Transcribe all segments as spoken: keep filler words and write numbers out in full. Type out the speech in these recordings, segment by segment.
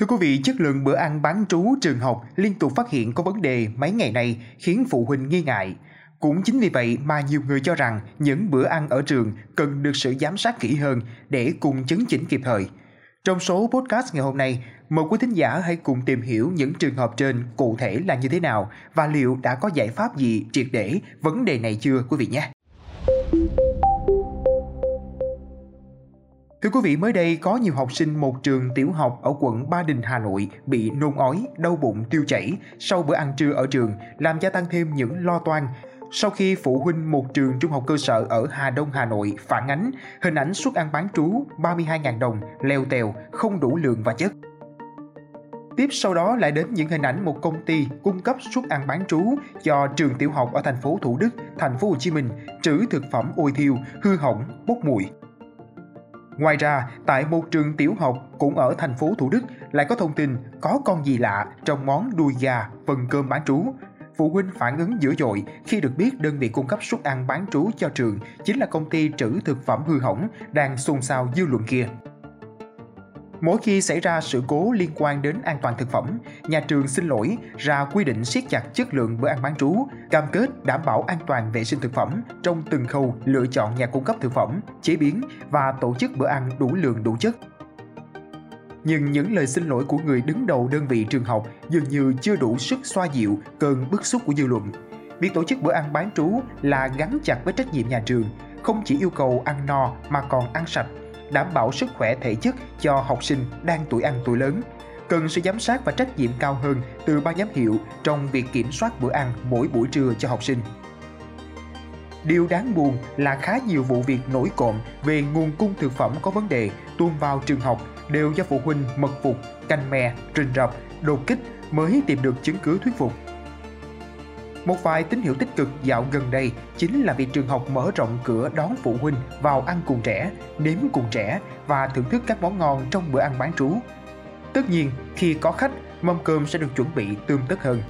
Thưa quý vị, chất lượng bữa ăn bán trú trường học liên tục phát hiện có vấn đề mấy ngày nay khiến phụ huynh nghi ngại. Cũng chính vì vậy mà nhiều người cho rằng những bữa ăn ở trường cần được sự giám sát kỹ hơn để cùng chấn chỉnh kịp thời. Trong số podcast ngày hôm nay, mời quý thính giả hãy cùng tìm hiểu những trường hợp trên cụ thể là như thế nào và liệu đã có giải pháp gì triệt để vấn đề này chưa quý vị nhé. Thưa quý vị, mới đây có nhiều học sinh một trường tiểu học ở quận Ba Đình, Hà Nội bị nôn ói, đau bụng, tiêu chảy sau bữa ăn trưa ở trường, làm gia tăng thêm những lo toan. Sau khi phụ huynh một trường trung học cơ sở ở Hà Đông, Hà Nội phản ánh hình ảnh suất ăn bán trú ba mươi hai nghìn đồng, lèo tèo, không đủ lượng và chất. Tiếp sau đó lại đến những hình ảnh một công ty cung cấp suất ăn bán trú cho trường tiểu học ở thành phố Thủ Đức, thành phố Hồ Chí Minh trữ thực phẩm ôi thiêu, hư hỏng, bốc mùi. Ngoài ra, tại một trường tiểu học cũng ở thành phố Thủ Đức lại có thông tin có con gì lạ trong món đùi gà phần cơm bán trú. Phụ huynh phản ứng dữ dội khi được biết đơn vị cung cấp suất ăn bán trú cho trường chính là công ty trữ thực phẩm hư hỏng đang xôn xao dư luận kia. Mỗi khi xảy ra sự cố liên quan đến an toàn thực phẩm, nhà trường xin lỗi, ra quy định siết chặt chất lượng bữa ăn bán trú, cam kết đảm bảo an toàn vệ sinh thực phẩm trong từng khâu lựa chọn nhà cung cấp thực phẩm, chế biến và tổ chức bữa ăn đủ lượng đủ chất. Nhưng những lời xin lỗi của người đứng đầu đơn vị trường học dường như chưa đủ sức xoa dịu cơn bức xúc của dư luận. Việc tổ chức bữa ăn bán trú là gắn chặt với trách nhiệm nhà trường, không chỉ yêu cầu ăn no mà còn ăn sạch, đảm bảo sức khỏe thể chất cho học sinh đang tuổi ăn tuổi lớn. Cần sự giám sát và trách nhiệm cao hơn từ ban giám hiệu trong việc kiểm soát bữa ăn mỗi buổi trưa cho học sinh. Điều đáng buồn là khá nhiều vụ việc nổi cộm về nguồn cung thực phẩm có vấn đề tuôn vào trường học đều do phụ huynh mật phục, canh me, rình rập, đột kích mới tìm được chứng cứ thuyết phục. Một vài tín hiệu tích cực dạo gần đây chính là việc trường học mở rộng cửa đón phụ huynh vào ăn cùng trẻ, nếm cùng trẻ và thưởng thức các món ngon trong bữa ăn bán trú. Tất nhiên, khi có khách, mâm cơm sẽ được chuẩn bị tươm tất hơn.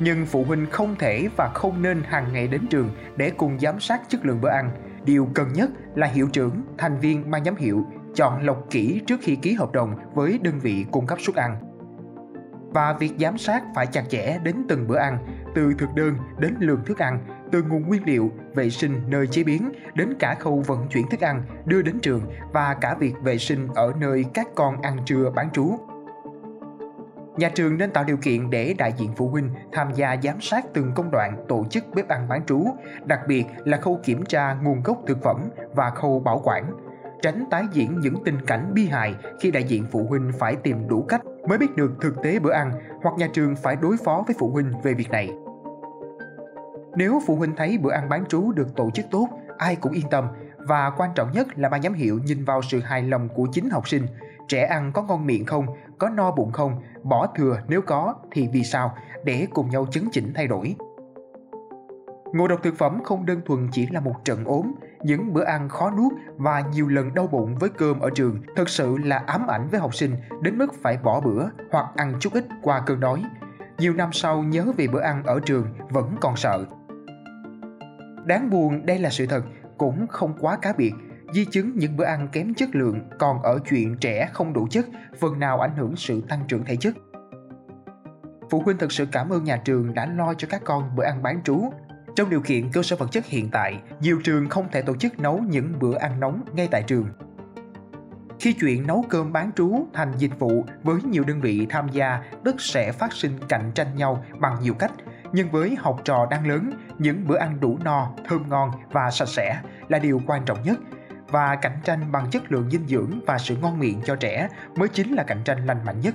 Nhưng phụ huynh không thể và không nên hàng ngày đến trường để cùng giám sát chất lượng bữa ăn. Điều cần nhất là hiệu trưởng, thành viên ban giám hiệu chọn lọc kỹ trước khi ký hợp đồng với đơn vị cung cấp suất ăn. Và việc giám sát phải chặt chẽ đến từng bữa ăn, từ thực đơn đến lượng thức ăn, từ nguồn nguyên liệu, vệ sinh nơi chế biến, đến cả khâu vận chuyển thức ăn, đưa đến trường và cả việc vệ sinh ở nơi các con ăn trưa bán trú. Nhà trường nên tạo điều kiện để đại diện phụ huynh tham gia giám sát từng công đoạn tổ chức bếp ăn bán trú, đặc biệt là khâu kiểm tra nguồn gốc thực phẩm và khâu bảo quản. Tránh tái diễn những tình cảnh bi hài khi đại diện phụ huynh phải tìm đủ cách mới biết được thực tế bữa ăn hoặc nhà trường phải đối phó với phụ huynh về việc này. Nếu phụ huynh thấy bữa ăn bán trú được tổ chức tốt, ai cũng yên tâm và quan trọng nhất là ban giám hiệu nhìn vào sự hài lòng của chính học sinh. Trẻ ăn có ngon miệng không, có no bụng không, bỏ thừa nếu có thì vì sao, để cùng nhau chấn chỉnh thay đổi. Ngộ độc thực phẩm không đơn thuần chỉ là một trận ốm, những bữa ăn khó nuốt và nhiều lần đau bụng với cơm ở trường thật sự là ám ảnh với học sinh đến mức phải bỏ bữa hoặc ăn chút ít qua cơn đói. Nhiều năm sau nhớ về bữa ăn ở trường vẫn còn sợ. Đáng buồn đây là sự thật, cũng không quá cá biệt. Di chứng những bữa ăn kém chất lượng còn ở chuyện trẻ không đủ chất, phần nào ảnh hưởng sự tăng trưởng thể chất. Phụ huynh thật sự cảm ơn nhà trường đã lo cho các con bữa ăn bán trú. Trong điều kiện cơ sở vật chất hiện tại, nhiều trường không thể tổ chức nấu những bữa ăn nóng ngay tại trường. Khi chuyện nấu cơm bán trú thành dịch vụ với nhiều đơn vị tham gia, tất sẽ phát sinh cạnh tranh nhau bằng nhiều cách. Nhưng với học trò đang lớn, những bữa ăn đủ no, thơm ngon và sạch sẽ là điều quan trọng nhất. Và cạnh tranh bằng chất lượng dinh dưỡng và sự ngon miệng cho trẻ mới chính là cạnh tranh lành mạnh nhất.